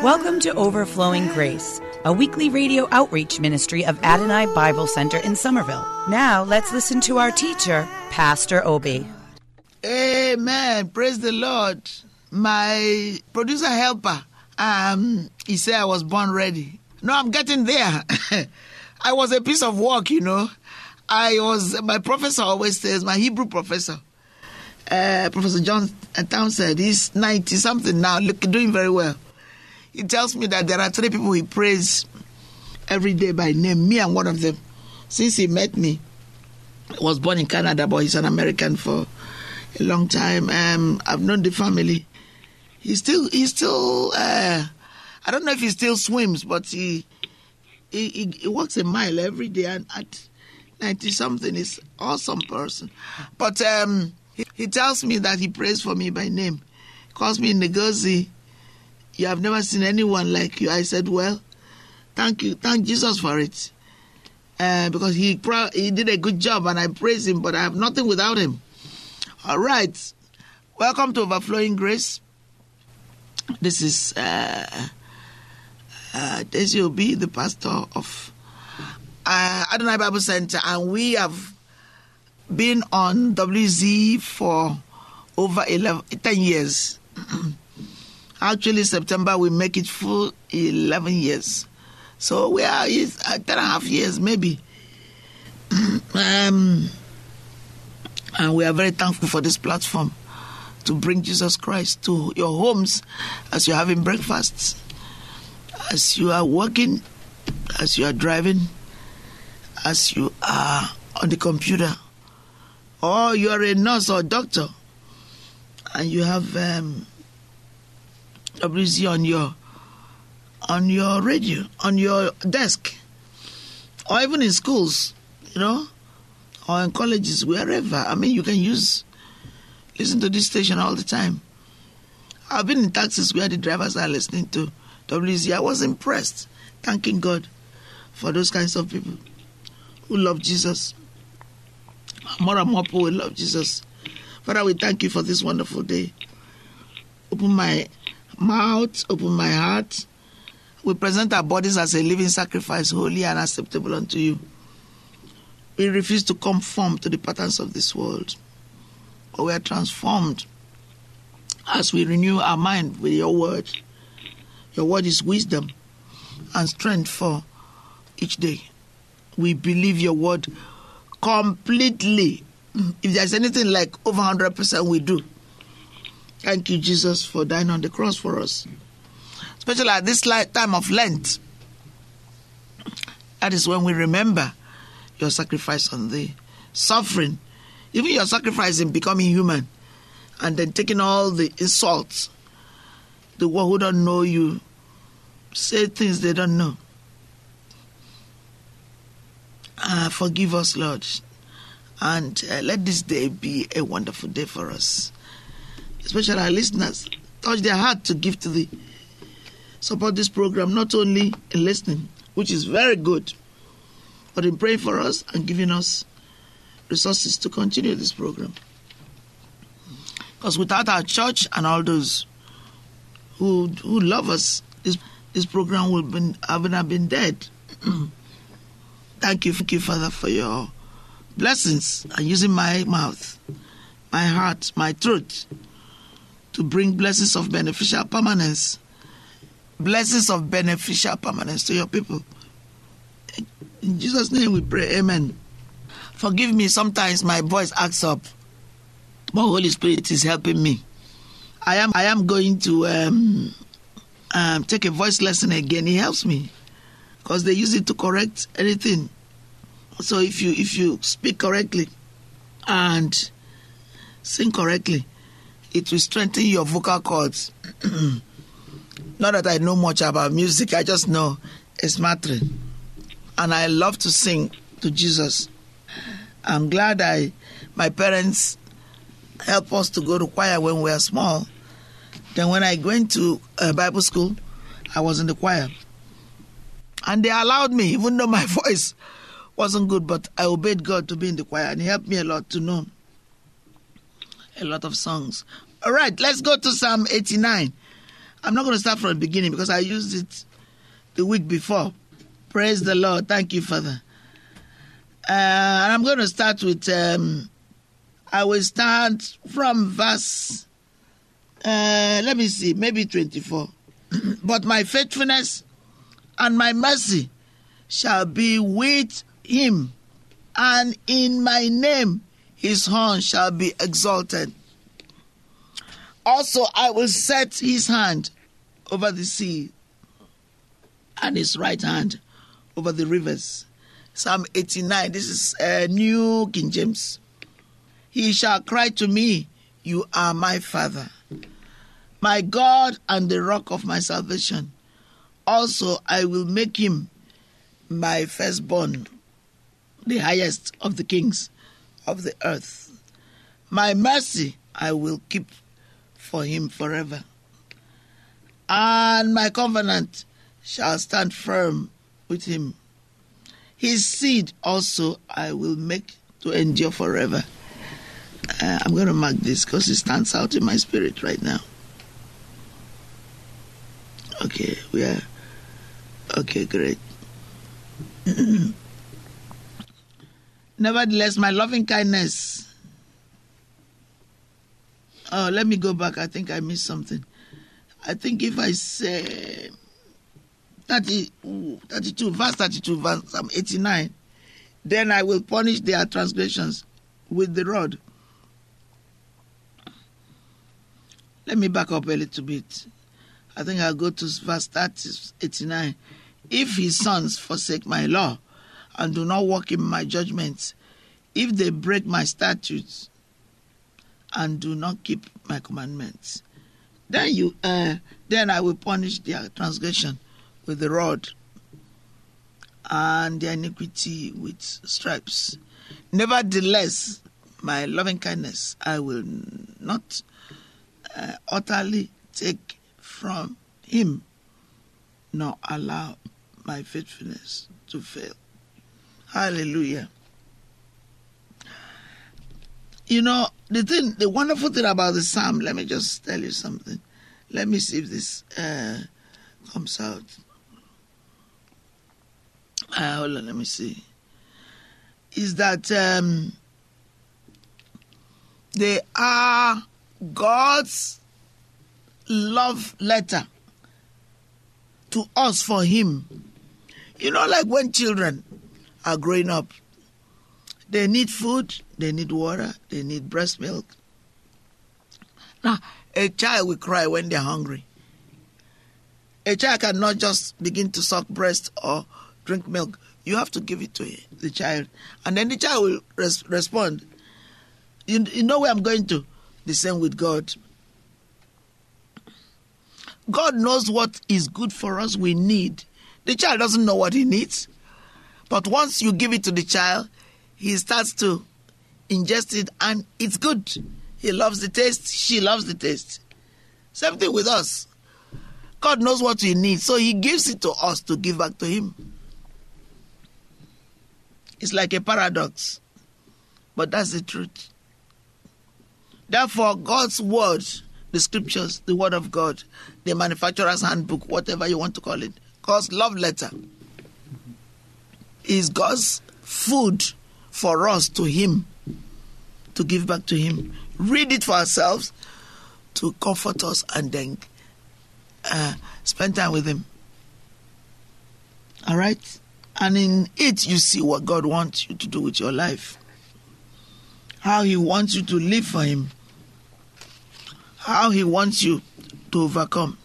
Welcome to Overflowing Grace, a weekly radio outreach ministry of Adonai Bible Center in Somerville. Now let's listen to our teacher, Pastor Obi. Amen. Praise the Lord. My producer helper, he said I was born ready. No, I'm getting there. I was a piece of work, you know. My professor always says, my Hebrew professor, Professor John Townsend, he's 90-something now, doing very well. He tells me that there are three people he prays every day by name. Me, I'm one of them. Since he met me, I was born in Canada, but he's an American for a long time. I've known the family. He's still I don't know if he still swims, but he walks a mile every day, and at 90-something, he's an awesome person. But he tells me that he prays for me by name. He calls me Ngozi. You have never seen anyone like you. I said, well, thank you. Thank Jesus for it. Because he did a good job, and I praise him, but I have nothing without him. All right. Welcome to Overflowing Grace. This is Daisy Obi, the pastor of Adonai Bible Center, and we have been on WZ for over 10 years. Actually, September, we make it full 11 years. So we are 10.5 years, maybe. And we are very thankful for this platform to bring Jesus Christ to your homes as you're having breakfasts, as you are working, as you are driving, as you are on the computer, or you are a nurse or a doctor, and you have WZ on your radio, on your desk, or even in schools, you know, or in colleges, wherever. I mean, you can listen to this station all the time. I've been in taxis where the drivers are listening to WZ. I was impressed, thanking God for those kinds of people who love Jesus. More and more people will love Jesus. Father, we thank you for this wonderful day. Open my mouth, open my heart. We present our bodies as a living sacrifice, holy and acceptable unto you. We refuse to conform to the patterns of this world, but we are transformed as we renew our mind with your word. Your word is wisdom and strength for each day. We believe your word completely. If there's anything like over 100%, we do. Thank you, Jesus, for dying on the cross for us. Especially at this time of Lent. That is when we remember your sacrifice on the suffering. Even your sacrifice in becoming human. And then taking all the insults. The one who don't know you say things they don't know. Forgive us, Lord. And let this day be a wonderful day for us. Especially our listeners, touch their heart to give to thee. Support this program, not only in listening, which is very good, but in praying for us and giving us resources to continue this program. Because without our church and all those who love us, this program would have been dead. Thank you, Father, for your blessings and using my mouth, my heart, my truth, to bring blessings of beneficial permanence. Blessings of beneficial permanence to your people. In Jesus' name we pray. Amen. Forgive me, sometimes my voice acts up. But Holy Spirit is helping me. I am going to take a voice lesson again, it helps me, because they use it to correct anything. So if you speak correctly and sing correctly, it will strengthen your vocal cords. Not that I know much about music, I just know it's matter. And I love to sing to Jesus. I'm glad my parents helped us to go to choir when we were small. Then when I went to Bible school, I was in the choir. And they allowed me, even though my voice wasn't good, but I obeyed God to be in the choir, and He helped me a lot to know a lot of songs. All right, let's go to Psalm 89. I'm not going to start from the beginning because I used it the week before. Praise the Lord. Thank you, Father. And I'm going to start with, I will start from verse, maybe 24. But my faithfulness and my mercy shall be with him, and in my name his horn shall be exalted. Also, I will set his hand over the sea and his right hand over the rivers. Psalm 89, this is New King James. He shall cry to me, you are my Father, my God and the rock of my salvation. Also, I will make him my firstborn, the highest of the kings of the earth. My mercy I will keep for him forever, and my covenant shall stand firm with him. His seed also I will make to endure forever. I'm going to mark this because it stands out in my spirit right now. Okay, we are. Okay, great. Nevertheless, my loving kindness. Oh, let me go back. I think I missed something. I think if I say 32, verse 32, verse 89, then I will punish their transgressions with the rod. Let me back up a little bit. I think I'll go to verse 89. If his sons forsake my law and do not walk in my judgments, if they break my statutes and do not keep my commandments, then I will punish their transgression with the rod, and their iniquity with stripes. Nevertheless, my loving kindness I will not utterly take from him, nor allow my faithfulness to fail. Hallelujah. You know, the wonderful thing about the psalm, let me just tell you something. Let me see if this comes out. Hold on, let me see. Is that they are God's love letter to us for Him. You know, like when children are growing up, they need food, they need water, they need breast milk. Now, a child will cry when they're hungry. A child cannot just begin to suck breast or drink milk. You have to give it to the child. And then the child will respond. You know where I'm going to? The same with God. God knows what is good for us we need. The child doesn't know what he needs. But once you give it to the child, he starts to ingest it, and it's good. He loves the taste. She loves the taste. Same thing with us. God knows what we need, so He gives it to us to give back to Him. It's like a paradox, but that's the truth. Therefore, God's word, the scriptures, the word of God, the manufacturer's handbook, whatever you want to call it, God's love letter, is God's food for us to Him, to give back to Him. Read it for ourselves to comfort us, and then spend time with Him. All right? And in it, you see what God wants you to do with your life. How He wants you to live for Him. How He wants you to overcome.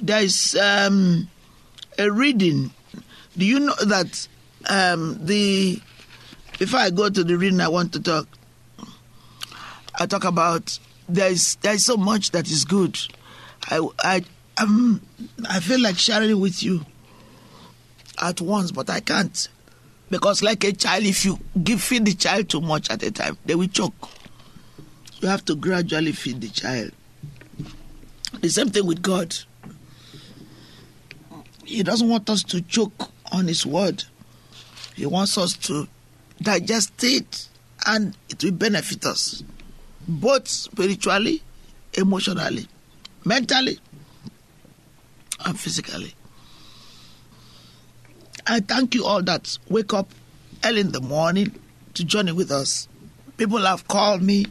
there is a reading. Do you know that before I go to the reading, I want to talk. I talk about there is so much that is good. I feel like sharing it with you at once, but I can't, because like a child, if you feed the child too much at a time, they will choke. You have to gradually feed the child. The same thing with God. He doesn't want us to choke on His word. He wants us to digest it, and it will benefit us, both spiritually, emotionally, mentally, and physically. I thank you all that wake up early in the morning to journey with us. People have called me,